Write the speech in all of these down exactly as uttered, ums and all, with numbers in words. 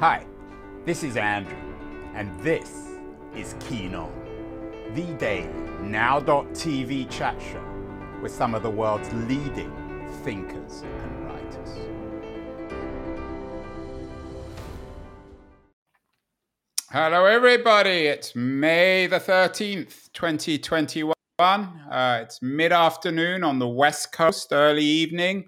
Hi, this is Andrew, and this is Keynote, the daily now dot t v chat show with some of the world's leading thinkers and writers. Hello everybody, it's May the thirteenth, twenty twenty-one. Uh, it's mid-afternoon on the West Coast, early evening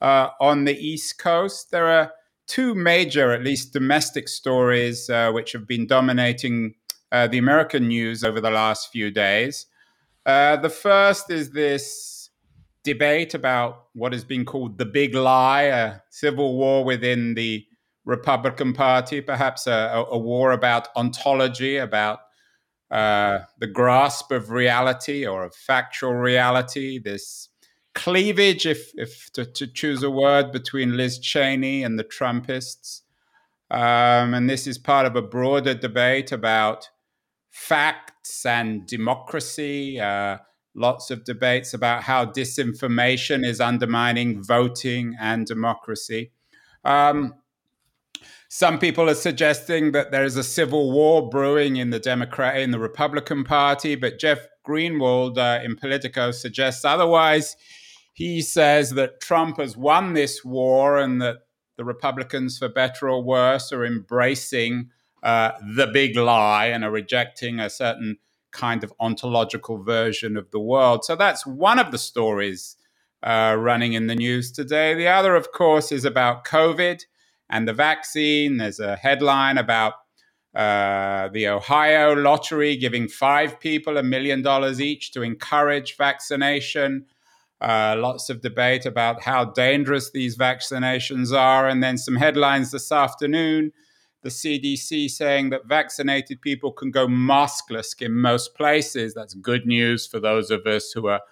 uh, on the East Coast. There are two major, at least domestic stories, uh, which have been dominating uh, the American news over the last few days. Uh, the first is this debate about what has been called the big lie, a civil war within the Republican Party, perhaps a, a war about ontology, about uh, the grasp of reality or of factual reality, this cleavage, if if to, to choose a word, between Liz Cheney and the Trumpists. Um, and this is part of a broader debate about facts and democracy, uh, lots of debates about how disinformation is undermining voting and democracy. Um, some people are suggesting that there is a civil war brewing in the Democrat, in the Republican Party, but Jeff Greenwald uh, in Politico suggests otherwise. He says that Trump has won this war and that the Republicans, for better or worse, are embracing uh, the big lie and are rejecting a certain kind of ontological version of the world. So that's one of the stories uh, running in the news today. The other, of course, is about COVID and the vaccine. There's a headline about uh, the Ohio lottery giving five people a million dollars each to encourage vaccination. Uh, lots of debate about how dangerous these vaccinations are. And then some headlines this afternoon, the C D C saying that vaccinated people can go maskless in most places. That's good news for those of us who are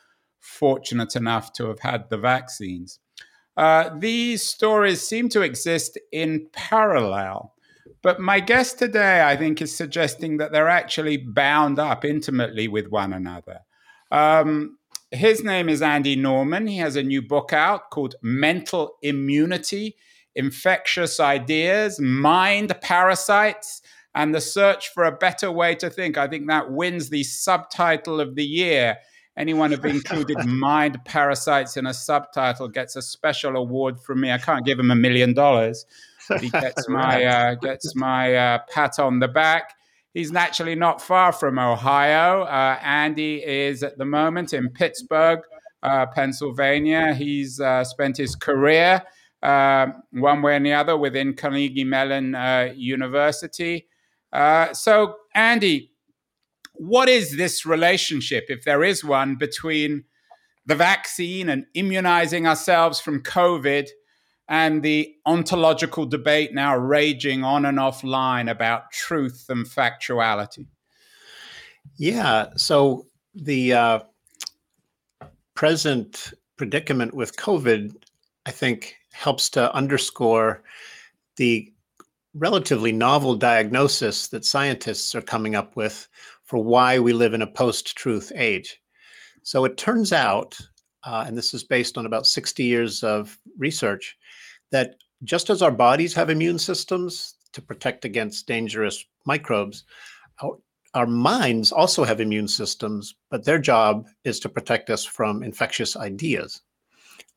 fortunate enough to have had the vaccines. Uh, these stories seem to exist in parallel. But my guest today, I think, is suggesting that they're actually bound up intimately with one another. Um, His name is Andy Norman. He has a new book out called Mental Immunity, Infectious Ideas, Mind Parasites, and the Search for a Better Way to Think. I think that wins the subtitle of the year. Anyone who've included mind parasites in a subtitle gets a special award from me. I can't give him a million dollars, but he gets my, uh, gets my uh, pat on the back. He's naturally not far from Ohio. Uh, Andy is at the moment in Pittsburgh, uh, Pennsylvania. He's uh, spent his career uh, one way and the other within Carnegie Mellon uh, University. Uh, so, Andy, what is this relationship, if there is one, between the vaccine and immunizing ourselves from COVID and the ontological debate now raging on and offline about truth and factuality? Yeah, so the uh, present predicament with COVID, I think, helps to underscore the relatively novel diagnosis that scientists are coming up with for why we live in a post-truth age. So it turns out, uh, and this is based on about sixty years of research, that just as our bodies have immune systems to protect against dangerous microbes, our, our minds also have immune systems, but their job is to protect us from infectious ideas.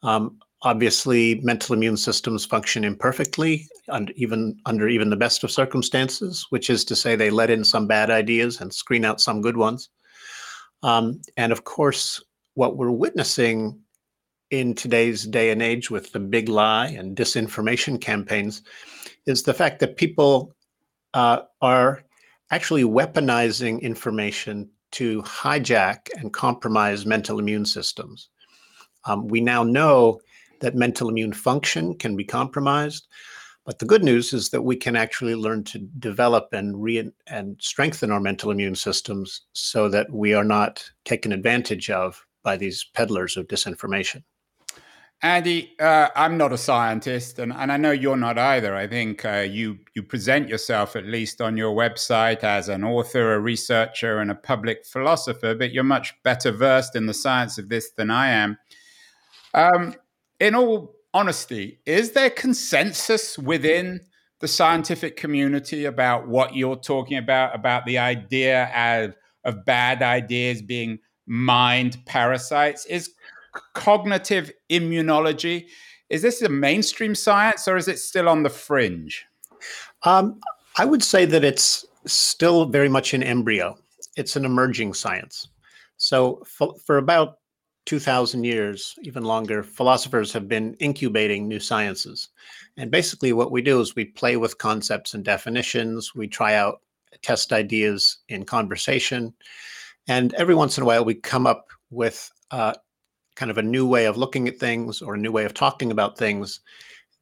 Um, obviously, mental immune systems function imperfectly, under even, under even the best of circumstances, which is to say they let in some bad ideas and screen out some good ones. Um, and of course, what we're witnessing in today's day and age with the big lie and disinformation campaigns is the fact that people uh, are actually weaponizing information to hijack and compromise mental immune systems. Um, we now know that mental immune function can be compromised, but the good news is that we can actually learn to develop and re- and strengthen our mental immune systems so that we are not taken advantage of by these peddlers of disinformation. Andy, uh, I'm not a scientist, and, and I know you're not either. I think uh, you you present yourself, at least on your website, as an author, a researcher, and a public philosopher, but you're much better versed in the science of this than I am. Um, in all honesty, is there consensus within the scientific community about what you're talking about, about the idea of, of bad ideas being mind parasites? Is cognitive immunology, is this a mainstream science or is it still on the fringe? Um, I would say that it's still very much in embryo. It's an emerging science. So for, for about two thousand years, even longer, philosophers have been incubating new sciences. And basically what we do is we play with concepts and definitions. We try out, test ideas in conversation. And every once in a while, we come up with uh, kind of a new way of looking at things or a new way of talking about things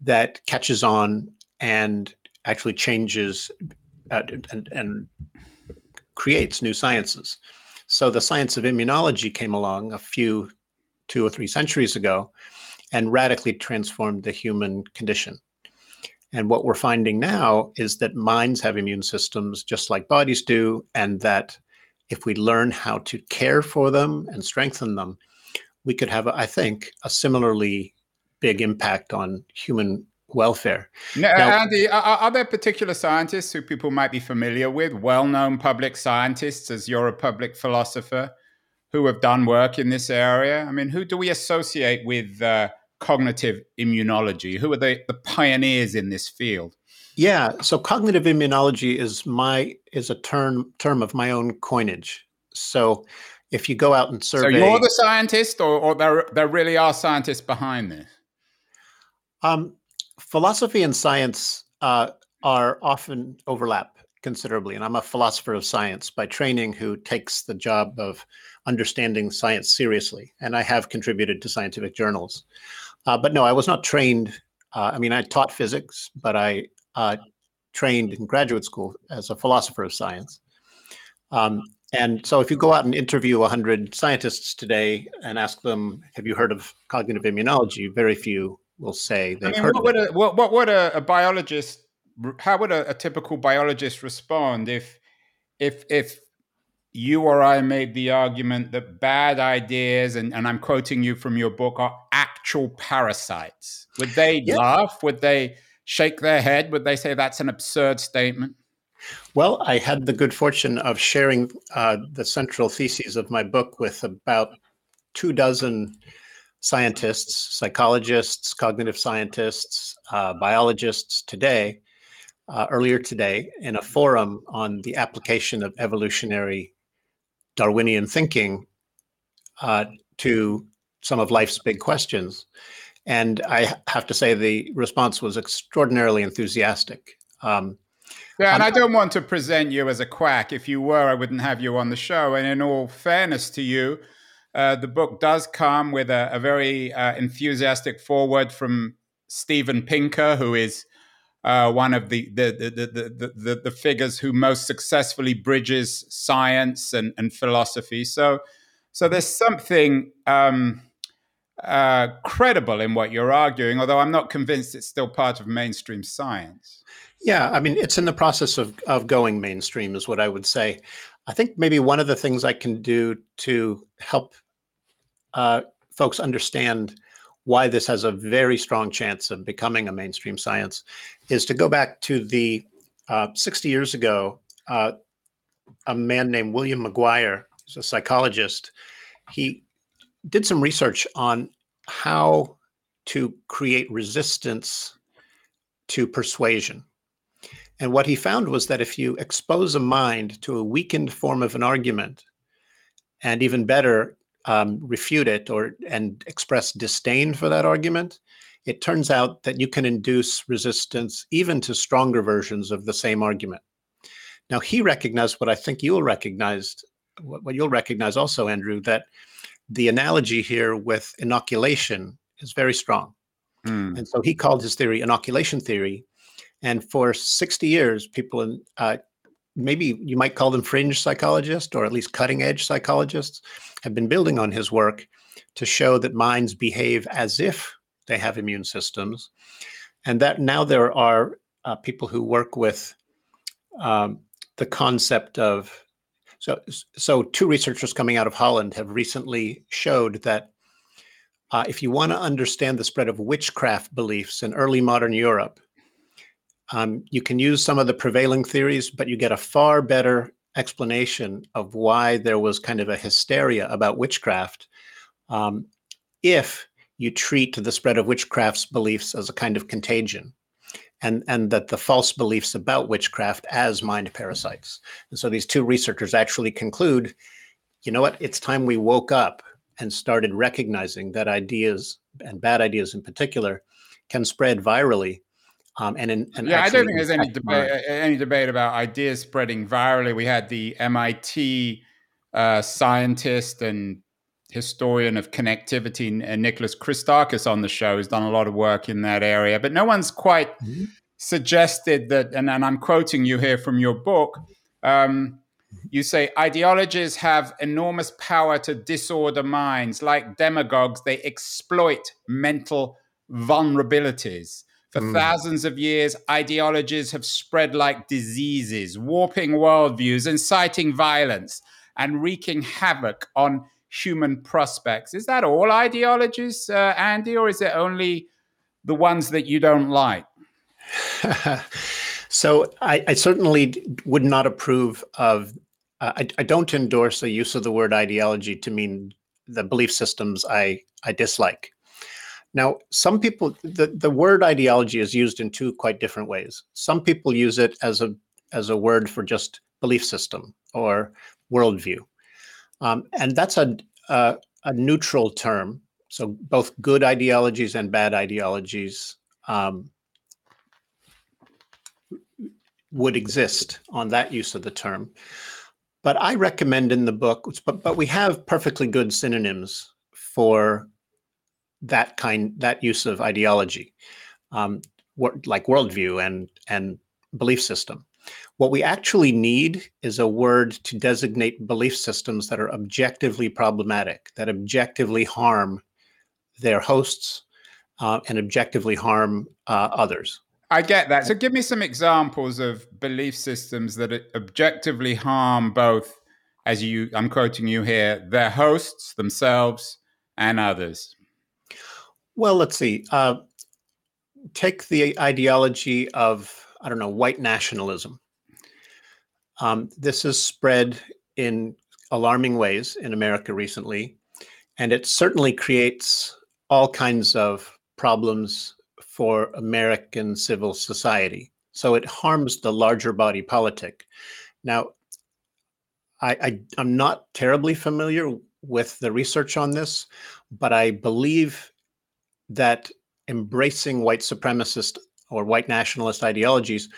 that catches on and actually changes uh, and, and creates new sciences. So the science of immunology came along a few, two or three centuries ago and radically transformed the human condition. And what we're finding now is that minds have immune systems just like bodies do, and that if we learn how to care for them and strengthen them, we could have, I think, a similarly big impact on human welfare. Now, now, Andy, are, are there particular scientists who people might be familiar with, well-known public scientists, as you're a public philosopher, who have done work in this area? I mean, who do we associate with uh, cognitive immunology? Who are the, the pioneers in this field? Yeah, so cognitive immunology is my is a term term of my own coinage. So if you go out and survey... So you're the scientist, or, or there, there really are scientists behind this? Um, philosophy and science uh, are often overlap considerably, and I'm a philosopher of science by training who takes the job of understanding science seriously, and I have contributed to scientific journals. Uh, but no, I was not trained. Uh, I mean, I taught physics, but I uh, trained in graduate school as a philosopher of science. Um, And so if you go out and interview one hundred scientists today and ask them, have you heard of cognitive immunology? Very few will say they've I mean, heard what of would it. A, what, what would a, a biologist, how would a, a typical biologist respond if, if, if you or I made the argument that bad ideas, and, and I'm quoting you from your book, are actual parasites? Would they yeah. laugh? Would they shake their head? Would they say that's an absurd statement? Well, I had the good fortune of sharing uh, the central theses of my book with about two dozen scientists, psychologists, cognitive scientists, uh, biologists today, uh, earlier today, in a forum on the application of evolutionary Darwinian thinking uh, to some of life's big questions. And I have to say the response was extraordinarily enthusiastic. Um, Yeah, and I don't want to present you as a quack. If you were, I wouldn't have you on the show. And in all fairness to you, uh, the book does come with a, a very uh, enthusiastic foreword from Steven Pinker, who is uh, one of the the, the, the, the the the figures who most successfully bridges science and, and philosophy. So, so there's something um, uh, credible in what you're arguing, although I'm not convinced it's still part of mainstream science. Yeah, I mean, it's in the process of, of going mainstream is what I would say. I think maybe one of the things I can do to help uh, folks understand why this has a very strong chance of becoming a mainstream science is to go back to the uh, sixty years ago, uh, a man named William McGuire, who's a psychologist, he did some research on how to create resistance to persuasion. And what he found was that if you expose a mind to a weakened form of an argument, and even better, um, refute it or and express disdain for that argument, it turns out that you can induce resistance even to stronger versions of the same argument. Now, he recognized what I think you'll recognize, what you'll recognize also, Andrew, that the analogy here with inoculation is very strong. Mm. And so he called his theory inoculation theory. And for sixty years, people in, uh, maybe you might call them fringe psychologists or at least cutting edge psychologists have been building on his work to show that minds behave as if they have immune systems. And that now there are uh, people who work with um, the concept of, so, so two researchers coming out of Holland have recently showed that uh, if you want to understand the spread of witchcraft beliefs in early modern Europe, Um, you can use some of the prevailing theories, but you get a far better explanation of why there was kind of a hysteria about witchcraft um, if you treat the spread of witchcraft's beliefs as a kind of contagion, and, and that the false beliefs about witchcraft as mind parasites. And so these two researchers actually conclude, you know what, it's time we woke up and started recognizing that ideas, and bad ideas in particular, can spread virally. Um, and in, and yeah, I don't think there's any debate, any debate about ideas spreading virally. We had the M I T uh, scientist and historian of connectivity, uh, Nicholas Christakis, on the show, who's done a lot of work in that area. But no one's quite mm-hmm. suggested that, and, and I'm quoting you here from your book, um, you say, ideologies have enormous power to disorder minds. Like demagogues, they exploit mental vulnerabilities. For mm. thousands of years, ideologies have spread like diseases, warping worldviews, inciting violence, and wreaking havoc on human prospects. Is that all ideologies, uh, Andy, or is it only the ones that you don't like? So I, I certainly would not approve of, uh, I, I don't endorse the use of the word ideology to mean the belief systems I, I dislike. Now, some people, the, the word ideology is used in two quite different ways. Some people use it as a as a word for just belief system or worldview. Um, and that's a, a, a neutral term. So both good ideologies and bad ideologies um, would exist on that use of the term. But I recommend in the book, but, but we have perfectly good synonyms for that kind, that use of ideology, um, like worldview and, and belief system. What we actually need is a word to designate belief systems that are objectively problematic, that objectively harm their hosts uh, and objectively harm uh, others. I get that. So give me some examples of belief systems that objectively harm both, as you, I'm quoting you here, their hosts, themselves, and others. Well, let's see. Uh, take the ideology of, I don't know, white nationalism. Um, this is spread in alarming ways in America recently, and it certainly creates all kinds of problems for American civil society. So it harms the larger body politic. Now, I, I, I'm not terribly familiar with the research on this, but I believe that embracing white supremacist or white nationalist ideologies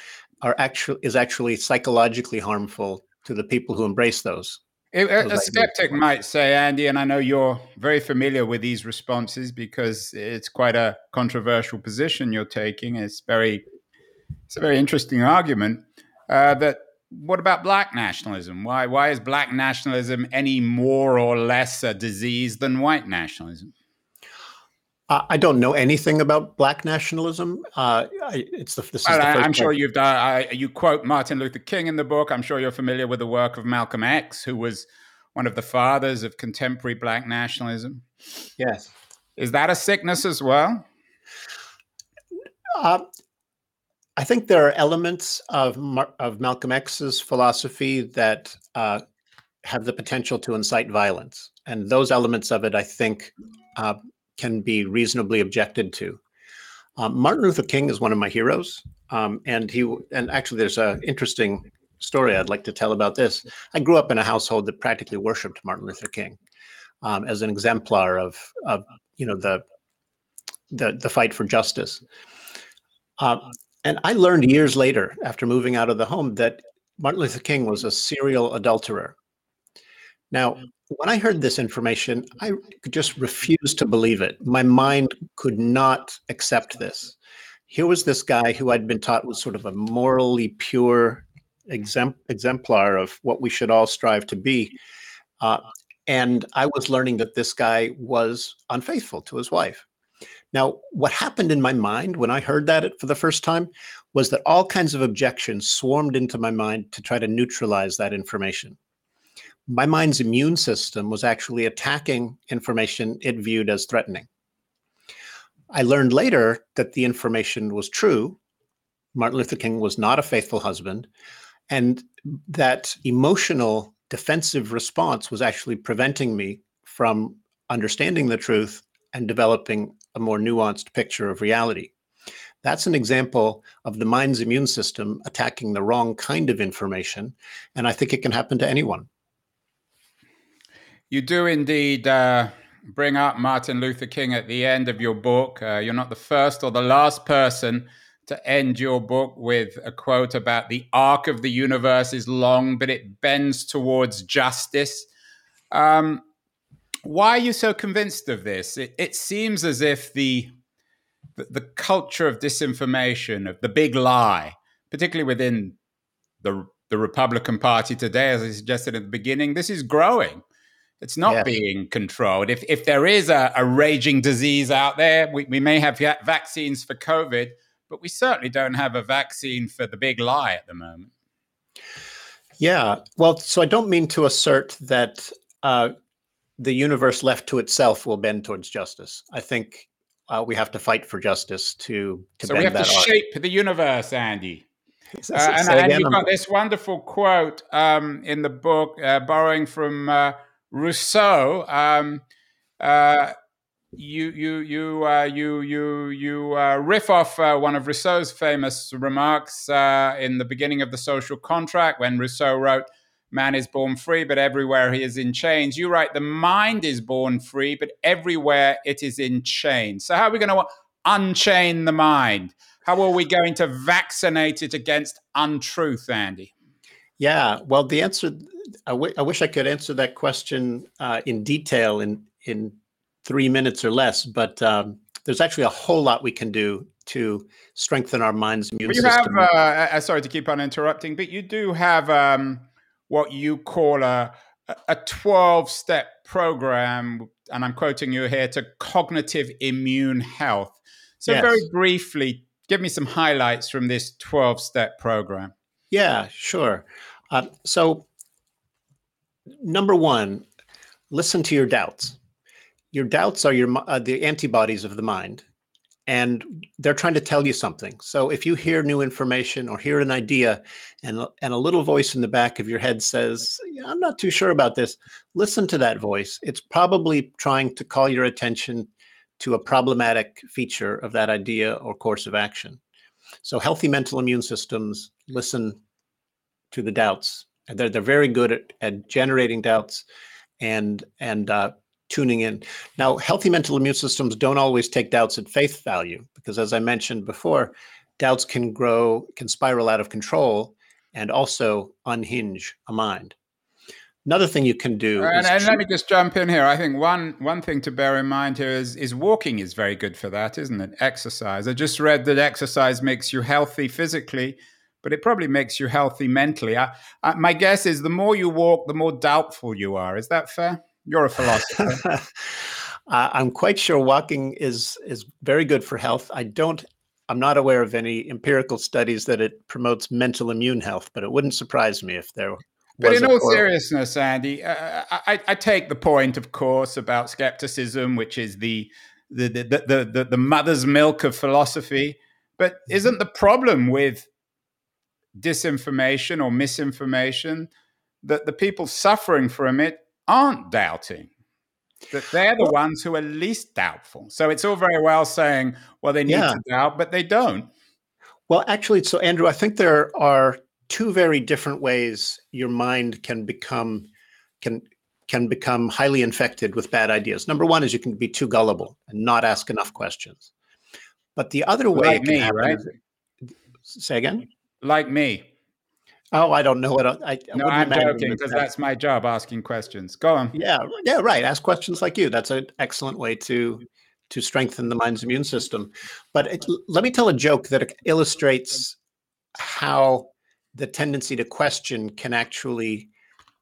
are actually is actually psychologically harmful to the people who embrace those. It, those a skeptic ideas. Might say, Andy, and I know you're very familiar with these responses because it's quite a controversial position you're taking. It's very, it's a very interesting argument. Uh, that what about black nationalism? Why why is black nationalism any more or less a disease than white nationalism? I don't know anything about black nationalism. Uh, it's the, this is I, the first I'm sure point. You've done. I, you quote Martin Luther King in the book. I'm sure you're familiar with the work of Malcolm X, who was one of the fathers of contemporary black nationalism. Yes. Is that a sickness as well? Uh, I think there are elements of Mar- of Malcolm X's philosophy that uh, have the potential to incite violence, and those elements of it, I think. Uh, can be reasonably objected to. Um, Martin Luther King is one of my heroes, um, and he and actually there's an interesting story I'd like to tell about this. I grew up in a household that practically worshipped Martin Luther King um, as an exemplar of, of you know the the, the fight for justice. Uh, and I learned years later, after moving out of the home, that Martin Luther King was a serial adulterer. Now, when I heard this information, I just refused to believe it. My mind could not accept this. Here was this guy who I'd been taught was sort of a morally pure exempt, exemplar of what we should all strive to be. Uh, and I was learning that this guy was unfaithful to his wife. Now, what happened in my mind when I heard that for the first time was that all kinds of objections swarmed into my mind to try to neutralize that information. My mind's immune system was actually attacking information it viewed as threatening. I learned later that the information was true, Martin Luther King was not a faithful husband, and that emotional defensive response was actually preventing me from understanding the truth and developing a more nuanced picture of reality. That's an example of the mind's immune system attacking the wrong kind of information, and I think it can happen to anyone. You do indeed uh, bring up Martin Luther King at the end of your book. Uh, you're not the first or the last person to end your book with a quote about the arc of the universe is long, but it bends towards justice. Um, why are you so convinced of this? It, it seems as if the, the the culture of disinformation, of the big lie, particularly within the, the Republican Party today, as I suggested at the beginning, this is growing. It's not yeah. being controlled. If, if there is a, a raging disease out there, we, we may have vaccines for COVID, but we certainly don't have a vaccine for the big lie at the moment. Yeah, well, so I don't mean to assert that uh, the universe left to itself will bend towards justice. I think uh, we have to fight for justice to, to so bend that So we have to arc. shape the universe, Andy. Uh, and and you've got this wonderful quote um, in the book, uh, borrowing from uh, Rousseau, um, uh, You you you uh, you you you uh, riff off uh, one of Rousseau's famous remarks uh, in the beginning of The Social Contract, when Rousseau wrote, "Man is born free, but everywhere he is in chains." You write, "The mind is born free, but everywhere it is in chains." So how are we going to unchain the mind? How are we going to vaccinate it against untruth, Andy? Yeah, well, the answer. I, w- I wish I could answer that question uh, in detail in in. three minutes or less, but um, there's actually a whole lot we can do to strengthen our mind's immune you system. You have, uh, sorry to keep on interrupting, but you do have um, what you call a a twelve-step program, and I'm quoting you here, to cognitive immune health. So yes. Very briefly, give me some highlights from this twelve-step program. Yeah, sure. Uh, so number one, listen to your doubts. Your doubts are your uh, the antibodies of the mind, and they're trying to tell you something. So if you hear new information or hear an idea, and and a little voice in the back of your head says, yeah, I'm not too sure about this, listen to that voice. It's probably trying to call your attention to a problematic feature of that idea or course of action. So healthy mental immune systems listen to the doubts. They're, they're very good at, at generating doubts and, and uh, tuning in. Now, healthy mental immune systems don't always take doubts at face value, because as I mentioned before, doubts can grow, can spiral out of control, and also unhinge a mind. Another thing you can do and, is... And let me just jump in here. I think one one thing to bear in mind here is, is walking is very good for that, isn't it? Exercise. I just read that exercise makes you healthy physically, but it probably makes you healthy mentally. I, I, my guess is the more you walk, the more doubtful you are. Is that fair? You're a philosopher. uh, I'm quite sure walking is is very good for health. I don't, I'm not aware of any empirical studies that it promotes mental immune health, but it wouldn't surprise me if there was. But in all seriousness, Andy, uh, I, I take the point, of course, about skepticism, which is the the the the, the, the mother's milk of philosophy. But isn't the problem with disinformation or misinformation that the people suffering from it aren't doubting, that they're the ones who are least doubtful? So it's all very well saying, well, they need yeah. to doubt, but they don't. Well, actually, so Andrew, I think there are two very different ways your mind can become can can become highly infected with bad ideas. Number one is you can be too gullible and not ask enough questions. But the other way, like it can me, happen, right? Say again? Like me. Oh, I don't know what I, I no, I'm joking, because that. that's my job, asking questions. Go on. Yeah, yeah, right. Ask questions like you. That's an excellent way to to strengthen the mind's immune system. But it, let me tell a joke that illustrates how the tendency to question can actually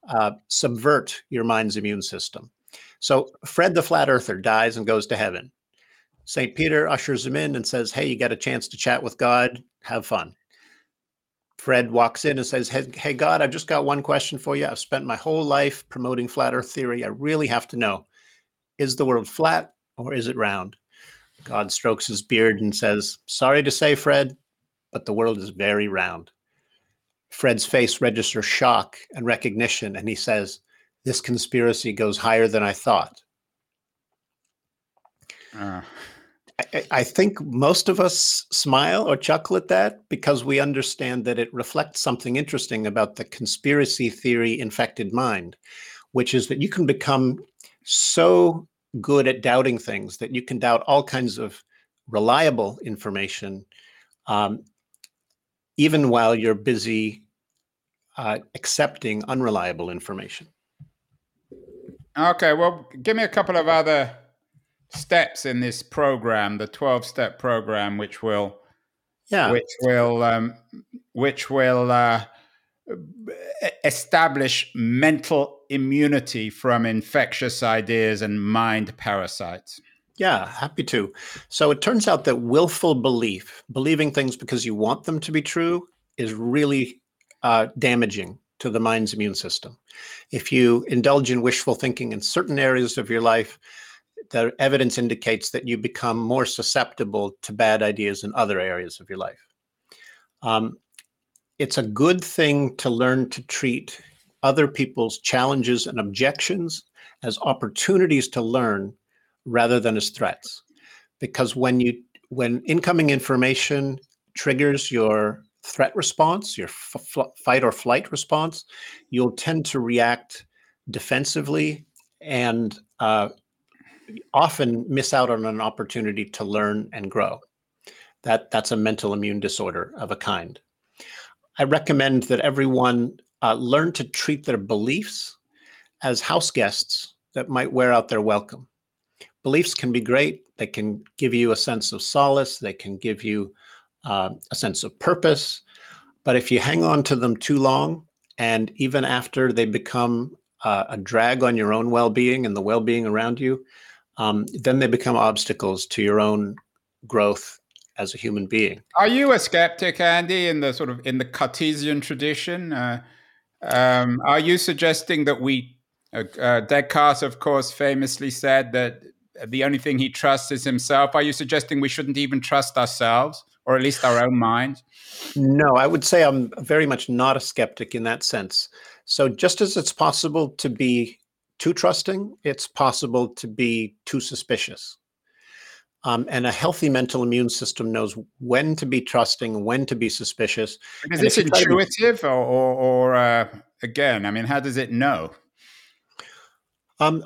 uh, subvert your mind's immune system. So Fred the Flat Earther dies and goes to heaven. Saint Peter ushers him in and says, hey, you got a chance to chat with God. Have fun. Fred walks in and says, hey, hey, God, I've just got one question for you. I've spent my whole life promoting flat earth theory. I really have to know, is the world flat or is it round? God strokes his beard and says, sorry to say, Fred, but the world is very round. Fred's face registers shock and recognition, and he says, "This conspiracy goes higher than I thought." Uh. I, I think most of us smile or chuckle at that because we understand that it reflects something interesting about the conspiracy theory infected mind, which is that you can become so good at doubting things that you can doubt all kinds of reliable information, um, even while you're busy uh, accepting unreliable information. Okay, well, give me a couple of other steps in this program, the twelve-step program, which will, yeah, which will, um, which will uh, establish mental immunity from infectious ideas and mind parasites. Yeah, happy to. So it turns out that willful belief, believing things because you want them to be true, is really uh, damaging to the mind's immune system. If you indulge in wishful thinking in certain areas of your life, the evidence indicates that you become more susceptible to bad ideas in other areas of your life. Um, it's a good thing to learn to treat other people's challenges and objections as opportunities to learn rather than as threats. Because when you when incoming information triggers your threat response, your f- f- fight or flight response, you'll tend to react defensively and uh, often miss out on an opportunity to learn and grow. That that's a mental immune disorder of a kind. I recommend that everyone uh, learn to treat their beliefs as house guests that might wear out their welcome. Beliefs can be great. They can give you a sense of solace. They can give you uh, a sense of purpose. But if you hang on to them too long, and even after they become uh, a drag on your own well-being and the well-being around you, Um, then they become obstacles to your own growth as a human being. Are you a skeptic, Andy, in the sort of in the Cartesian tradition? Uh, um, are you suggesting that we, uh, uh, Descartes, of course, famously said that the only thing he trusts is himself. Are you suggesting we shouldn't even trust ourselves, or at least our own minds? No, I would say I'm very much not a skeptic in that sense. So just as it's possible to be too trusting, it's possible to be too suspicious. Um, and a healthy mental immune system knows when to be trusting, when to be suspicious. And is this intuitive or, or, or uh, again, I mean, how does it know? Um,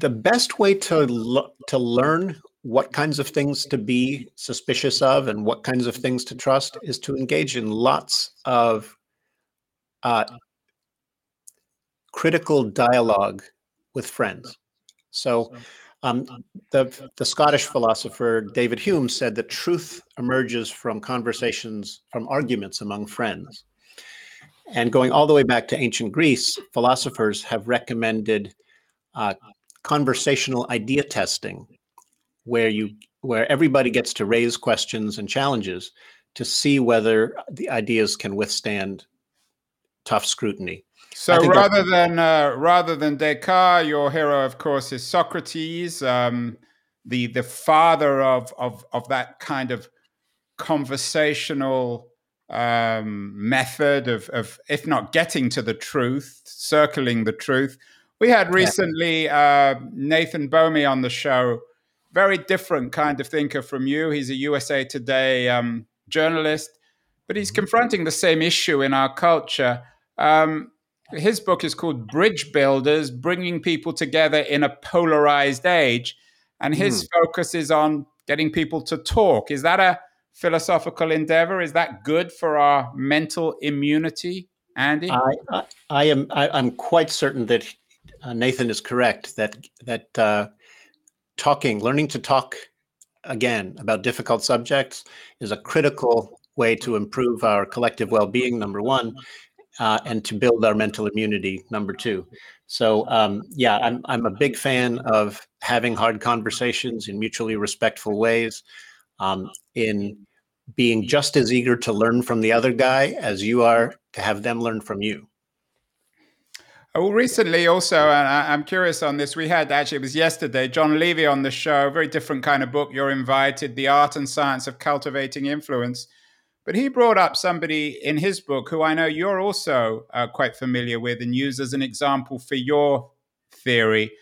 the best way to lo- to learn what kinds of things to be suspicious of and what kinds of things to trust is to engage in lots of uh, critical dialogue with friends. So um, the, the Scottish philosopher David Hume said that truth emerges from conversations, from arguments among friends. And going all the way back to ancient Greece, philosophers have recommended uh, conversational idea testing, where you where everybody gets to raise questions and challenges to see whether the ideas can withstand tough scrutiny. So rather than uh, rather than Descartes, your hero, of course, is Socrates, um, the the father of of of that kind of conversational um, method of of if not getting to the truth, circling the truth. We had recently uh, Nathan Bomi on the show, very different kind of thinker from you. He's a U S A Today um, journalist, but he's confronting the same issue in our culture. Um, His book is called Bridge Builders, Bringing People Together in a Polarized Age. And his mm. focus is on getting people to talk. Is that a philosophical endeavor? Is that good for our mental immunity, Andy? I, I, I am, I, I'm quite certain that uh, Nathan is correct, that, that uh, talking, learning to talk again about difficult subjects is a critical way to improve our collective well-being, number one. Uh, and to build our mental immunity, number two. So, um, yeah, I'm I'm a big fan of having hard conversations in mutually respectful ways, um, in being just as eager to learn from the other guy as you are to have them learn from you. Well, recently also, and I, I'm curious on this, we had, actually it was yesterday, John Levy on the show, very different kind of book. You're invited, The Art and Science of Cultivating Influence, But he brought up somebody in his book who I know you're also uh, quite familiar with and use as an example for your theory,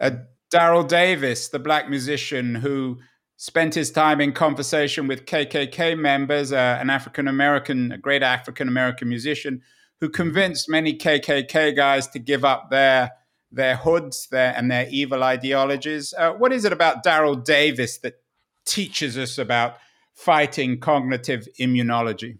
uh, Darryl Davis, the black musician who spent his time in conversation with K K K members, uh, an African-American, a great African-American musician who convinced many K K K guys to give up their their hoods their, and their evil ideologies. Uh, what is it about Darryl Davis that teaches us about fighting cognitive immunology?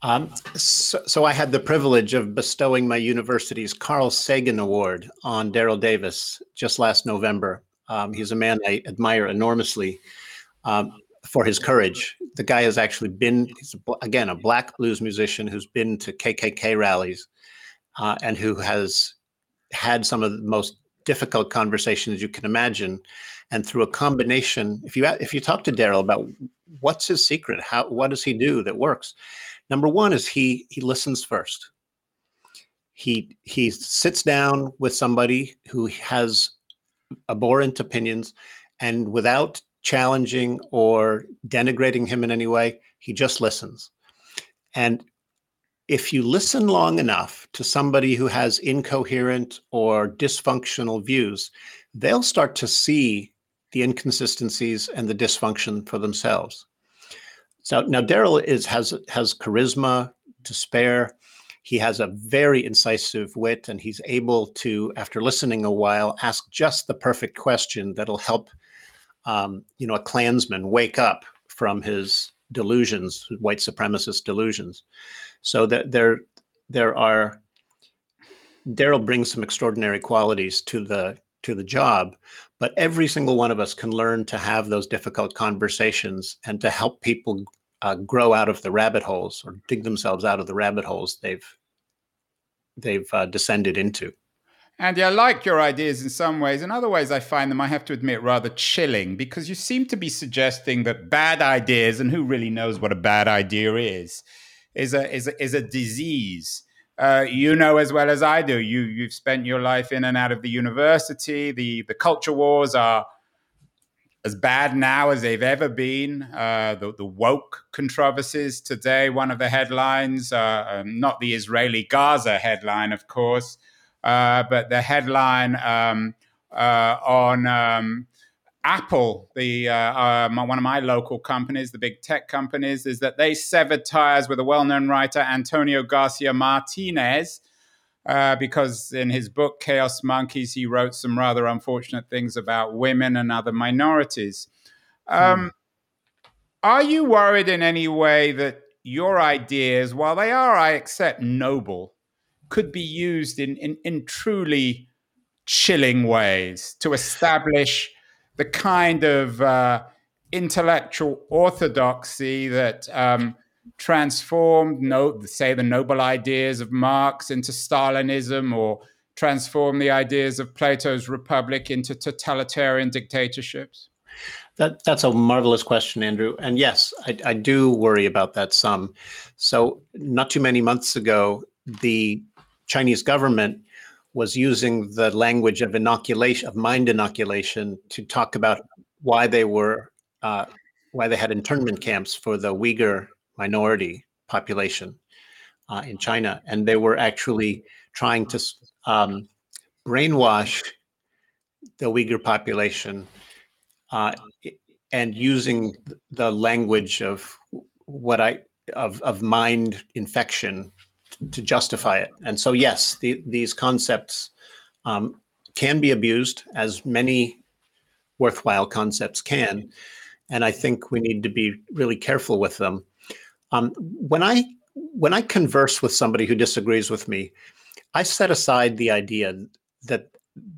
Um, so, so I had the privilege of bestowing my university's Carl Sagan Award on Darryl Davis just last November. Um, he's a man I admire enormously um, for his courage. The guy has actually been, he's a, again, a black blues musician who's been to K K K rallies uh, and who has had some of the most difficult conversations you can imagine. And through a combination, if you if you talk to Darryl about what's his secret, how what does he do that works? Number one is he he listens first. He he sits down with somebody who has abhorrent opinions, and without challenging or denigrating him in any way, he just listens. And if you listen long enough to somebody who has incoherent or dysfunctional views, they'll start to see the inconsistencies and the dysfunction for themselves. So now Darryl is has has charisma, despair. He has a very incisive wit, and he's able to, after listening a while, ask just the perfect question that'll help, um, you know, a Klansman wake up from his delusions, white supremacist delusions. So that there, there are. Darryl brings some extraordinary qualities to the to the job, but every single one of us can learn to have those difficult conversations and to help people uh, grow out of the rabbit holes or dig themselves out of the rabbit holes they've they've uh, descended into. Andy, I like your ideas in some ways. In other ways, I find them, I have to admit, rather chilling, because you seem to be suggesting that bad ideas, and who really knows what a bad idea is, is a is a, is a disease. Uh, you know as well as I do. You you've spent your life in and out of the university. The the culture wars are as bad now as they've ever been. Uh, the the woke controversies today. One of the headlines, uh, um, not the Israeli Gaza headline, of course, uh, but the headline um, uh, on um, Apple, the uh, uh, my, one of my local companies, the big tech companies, is that they severed ties with a well-known writer, Antonio Garcia Martinez, uh, because in his book, Chaos Monkeys, he wrote some rather unfortunate things about women and other minorities. Um, mm. Are you worried in any way that your ideas, while they are, I accept, noble, could be used in, in, in truly chilling ways to establish the kind of uh, intellectual orthodoxy that um, transformed, no, say, the noble ideas of Marx into Stalinism, or transformed the ideas of Plato's Republic into totalitarian dictatorships? That that's a marvelous question, Andrew. And yes, I, I do worry about that some. So not too many months ago, the Chinese government was using the language of inoculation, of mind inoculation, to talk about why they were, uh, why they had internment camps for the Uyghur minority population uh, in China, and they were actually trying to um, brainwash the Uyghur population uh, and using the language of what I of of mind infection to justify it. And so, yes, the, these concepts um, can be abused, as many worthwhile concepts can. And I think we need to be really careful with them. Um, when I when I converse with somebody who disagrees with me, I set aside the idea that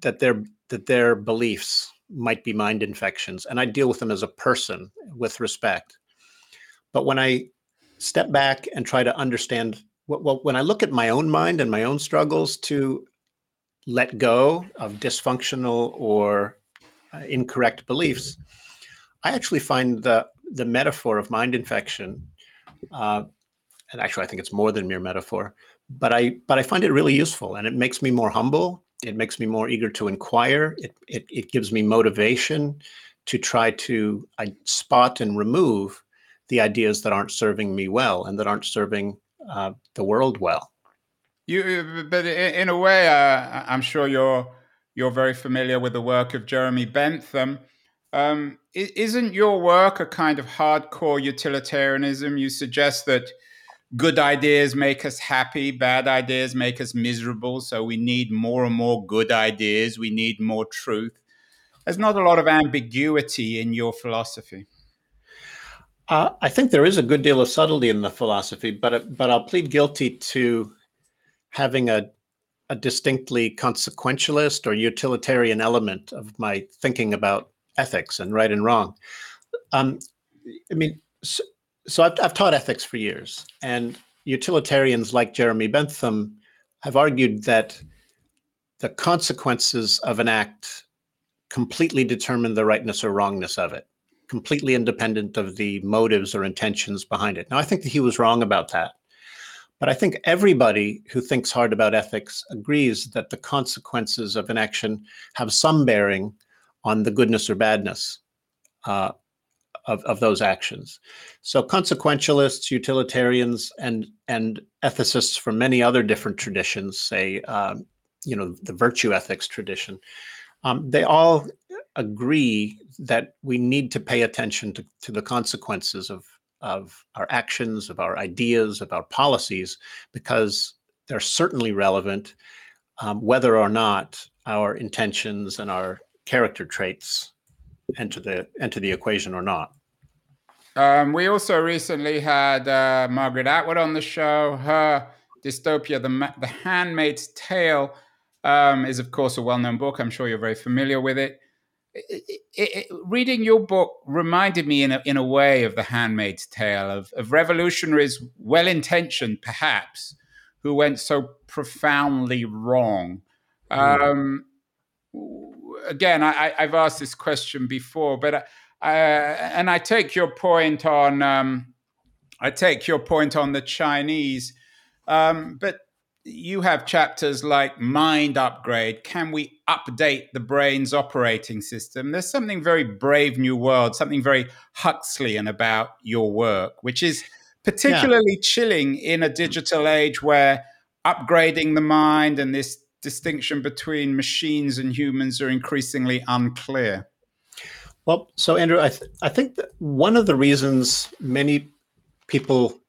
that their that their beliefs might be mind infections, and I deal with them as a person with respect. But when I step back and try to understand, well, when I look at my own mind and my own struggles to let go of dysfunctional or uh, incorrect beliefs, I actually find the the metaphor of mind infection, uh, and actually I think it's more than mere metaphor, but I but I find it really useful, and it makes me more humble. It makes me more eager to inquire. It it, it gives me motivation to try to I, spot and remove the ideas that aren't serving me well and that aren't serving uh, the world well. You, but in a way, uh, I'm sure you're you're very familiar with the work of Jeremy Bentham. Um, isn't your work a kind of hardcore utilitarianism? You suggest that good ideas make us happy, bad ideas make us miserable, so we need more and more good ideas, we need more truth. There's not a lot of ambiguity in your philosophy. Uh, I think there is a good deal of subtlety in the philosophy, but but I'll plead guilty to having a, a distinctly consequentialist or utilitarian element of my thinking about ethics and right and wrong. Um, I mean, so, so I've, I've taught ethics for years, and utilitarians like Jeremy Bentham have argued that the consequences of an act completely determine the rightness or wrongness of it, completely independent of the motives or intentions behind it. Now, I think that he was wrong about that, but I think everybody who thinks hard about ethics agrees that the consequences of an action have some bearing on the goodness or badness uh, of, of those actions. So consequentialists, utilitarians, and and ethicists from many other different traditions, say, um, you know, the virtue ethics tradition, um, they all agree that we need to pay attention to, to the consequences of, of our actions, of our ideas, of our policies, because they're certainly relevant, um, whether or not our intentions and our character traits enter the enter the equation or not. Um, we also recently had uh, Margaret Atwood on the show. Her dystopia, The, the Handmaid's Tale, um, is of course a well-known book. I'm sure you're very familiar with it. It, it, it. Reading your book reminded me in a, in a way of The Handmaid's Tale, of, of revolutionaries, well-intentioned perhaps, who went so profoundly wrong. Um, mm. Again, I, I've asked this question before, but I, I, and I take your point on um, I take your point on the Chinese, um, but you have chapters like Mind Upgrade. Can we update the brain's operating system? There's something very Brave New World, something very Huxleyan about your work, which is particularly yeah. chilling in a digital age where upgrading the mind and this distinction between machines and humans are increasingly unclear. Well, so Andrew, I, th- I think that one of the reasons many people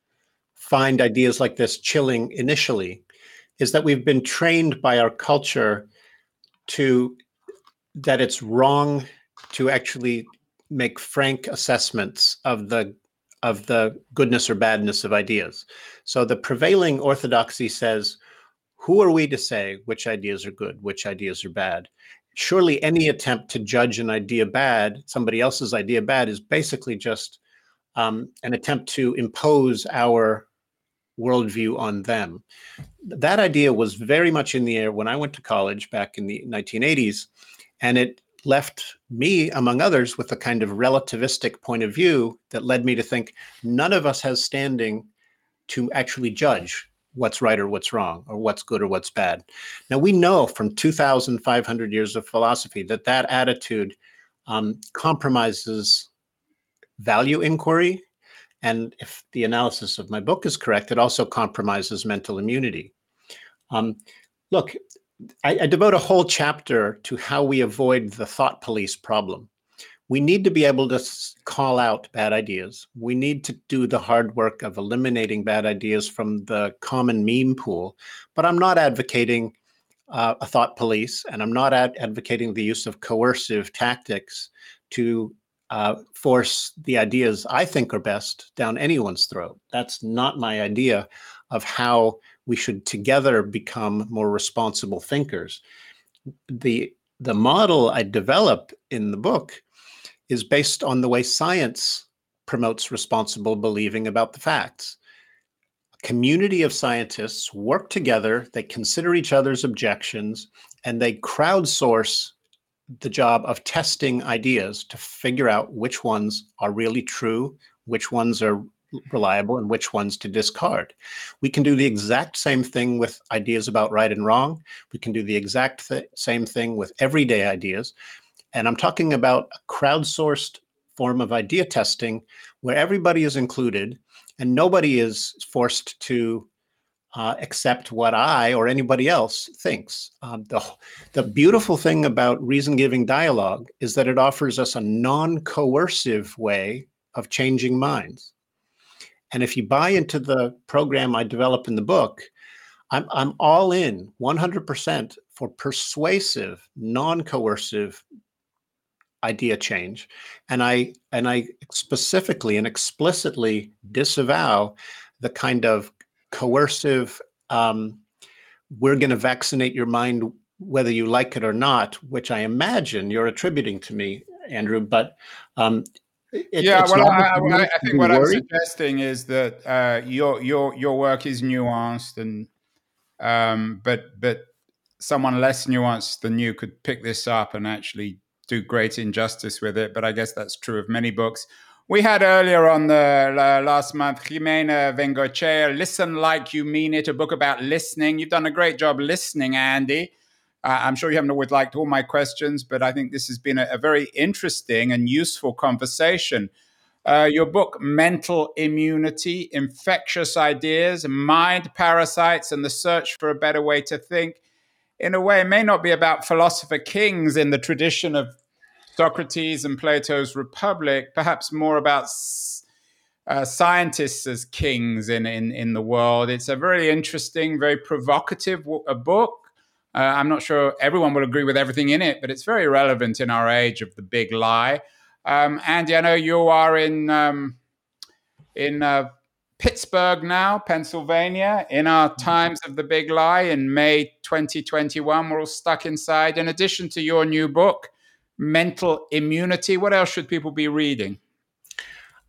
find ideas like this chilling initially is that we've been trained by our culture to, that it's wrong to actually make frank assessments of the of the goodness or badness of ideas. So the prevailing orthodoxy says, who are we to say which ideas are good, which ideas are bad? Surely any attempt to judge an idea bad, somebody else's idea bad, is basically just um, an attempt to impose our worldview on them. That idea was very much in the air when I went to college back in the nineteen eighties, and it left me, among others, with a kind of relativistic point of view that led me to think none of us has standing to actually judge what's right or what's wrong, or what's good or what's bad. Now, we know from two thousand five hundred years of philosophy that that attitude um, compromises value inquiry. And if the analysis of my book is correct, it also compromises mental immunity. Um, look, I, I devote a whole chapter to how we avoid the thought police problem. We need to be able to call out bad ideas. We need to do the hard work of eliminating bad ideas from the common meme pool. But I'm not advocating uh, a thought police, and I'm not ad- advocating the use of coercive tactics to uh, force the ideas I think are best down anyone's throat. That's not my idea of how we should together become more responsible thinkers. The, the model I develop in the book is based on the way science promotes responsible believing about the facts. A community of scientists work together, they consider each other's objections, and they crowdsource the job of testing ideas to figure out which ones are really true, which ones are reliable, and which ones to discard. We can do the exact same thing with ideas about right and wrong. We can do the exact th- same thing with everyday ideas. And I'm talking about a crowdsourced form of idea testing where everybody is included and nobody is forced to uh, accept what I or anybody else thinks. Um, the, the beautiful thing about reason-giving dialogue is that it offers us a non-coercive way of changing minds. And if you buy into the program I develop in the book, I'm, I'm all in one hundred percent for persuasive, non-coercive idea change. And I, and I specifically and explicitly disavow the kind of coercive, um, we're going to vaccinate your mind whether you like it or not, which I imagine you're attributing to me, Andrew, but um, It, yeah, well, I, I, I think what worried. I'm suggesting is that uh, your your your work is nuanced, and um, but but someone less nuanced than you could pick this up and actually do great injustice with it. But I guess that's true of many books. We had earlier on the uh, last month, Ximena Vengochea, Listen Like You Mean It, a book about listening. You've done a great job listening, Andy. I'm sure you haven't always liked all my questions, but I think this has been a, a very interesting and useful conversation. Uh, your book, Mental Immunity, Infectious Ideas, Mind Parasites, and the Search for a Better Way to Think, in a way, may not be about philosopher kings in the tradition of Socrates and Plato's Republic, perhaps more about uh, scientists as kings in, in, in the world. It's a very interesting, very provocative w- a book. Uh, I'm not sure everyone will agree with everything in it, but it's very relevant in our age of the big lie. Um, Andy, I know you are in um, in uh, Pittsburgh now, Pennsylvania, in our times of the big lie in May twenty twenty-one. We're all stuck inside. In addition to your new book, Mental Immunity, what else should people be reading?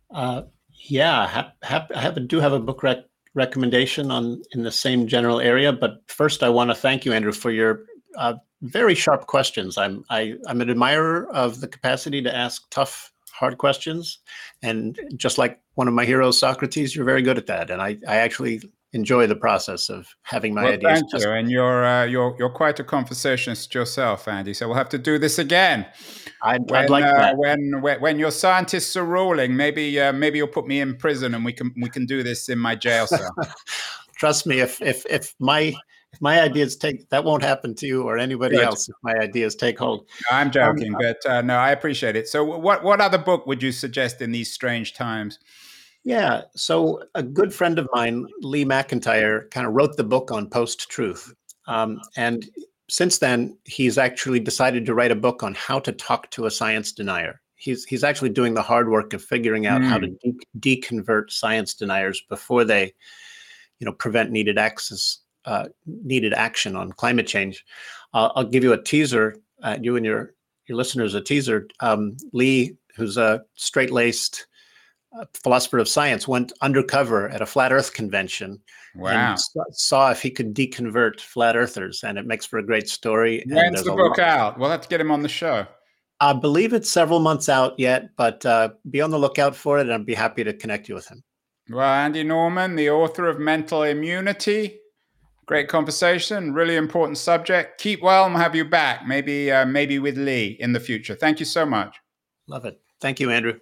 Uh, yeah, ha- ha- I have, do have a book rec. recommendation on in the same general area, but first I want to thank you, Andrew, for your uh, very sharp questions. I'm I, I'm an admirer of the capacity to ask tough, hard questions, and just like one of my heroes, Socrates, you're very good at that, and I, I actually enjoy the process of having my well, ideas. Thank you, and you're uh, you're you're quite a conversationist yourself, Andy. So we'll have to do this again. I'd, when, I'd like uh, that. When, when when your scientists are ruling, maybe uh, maybe you'll put me in prison, and we can we can do this in my jail cell. Trust me, if if if my if my ideas take that won't happen to you or anybody Good. else. If my ideas take hold, no, I'm joking, um, but uh, no, I appreciate it. So, what what other book would you suggest in these strange times? Yeah. So a good friend of mine, Lee McIntyre, kind of wrote the book on post-truth. Um, and since then, he's actually decided to write a book on how to talk to a science denier. He's he's actually doing the hard work of figuring out mm. how to de- deconvert science deniers before they, you know, prevent needed access, uh, needed action on climate change. Uh, I'll give you a teaser, uh, you and your, your listeners a teaser. Um, Lee, who's a straight-laced a philosopher of science, went undercover at a flat earth convention wow. and saw if he could deconvert flat earthers. And it makes for a great story. When's the book out? We'll have to get him on the show. I believe it's several months out yet, but uh, be on the lookout for it. And I'd be happy to connect you with him. Well, Andy Norman, the author of Mental Immunity. Great conversation. Really important subject. Keep well and we'll have you back. Maybe, uh, maybe with Lee in the future. Thank you so much. Love it. Thank you, Andrew.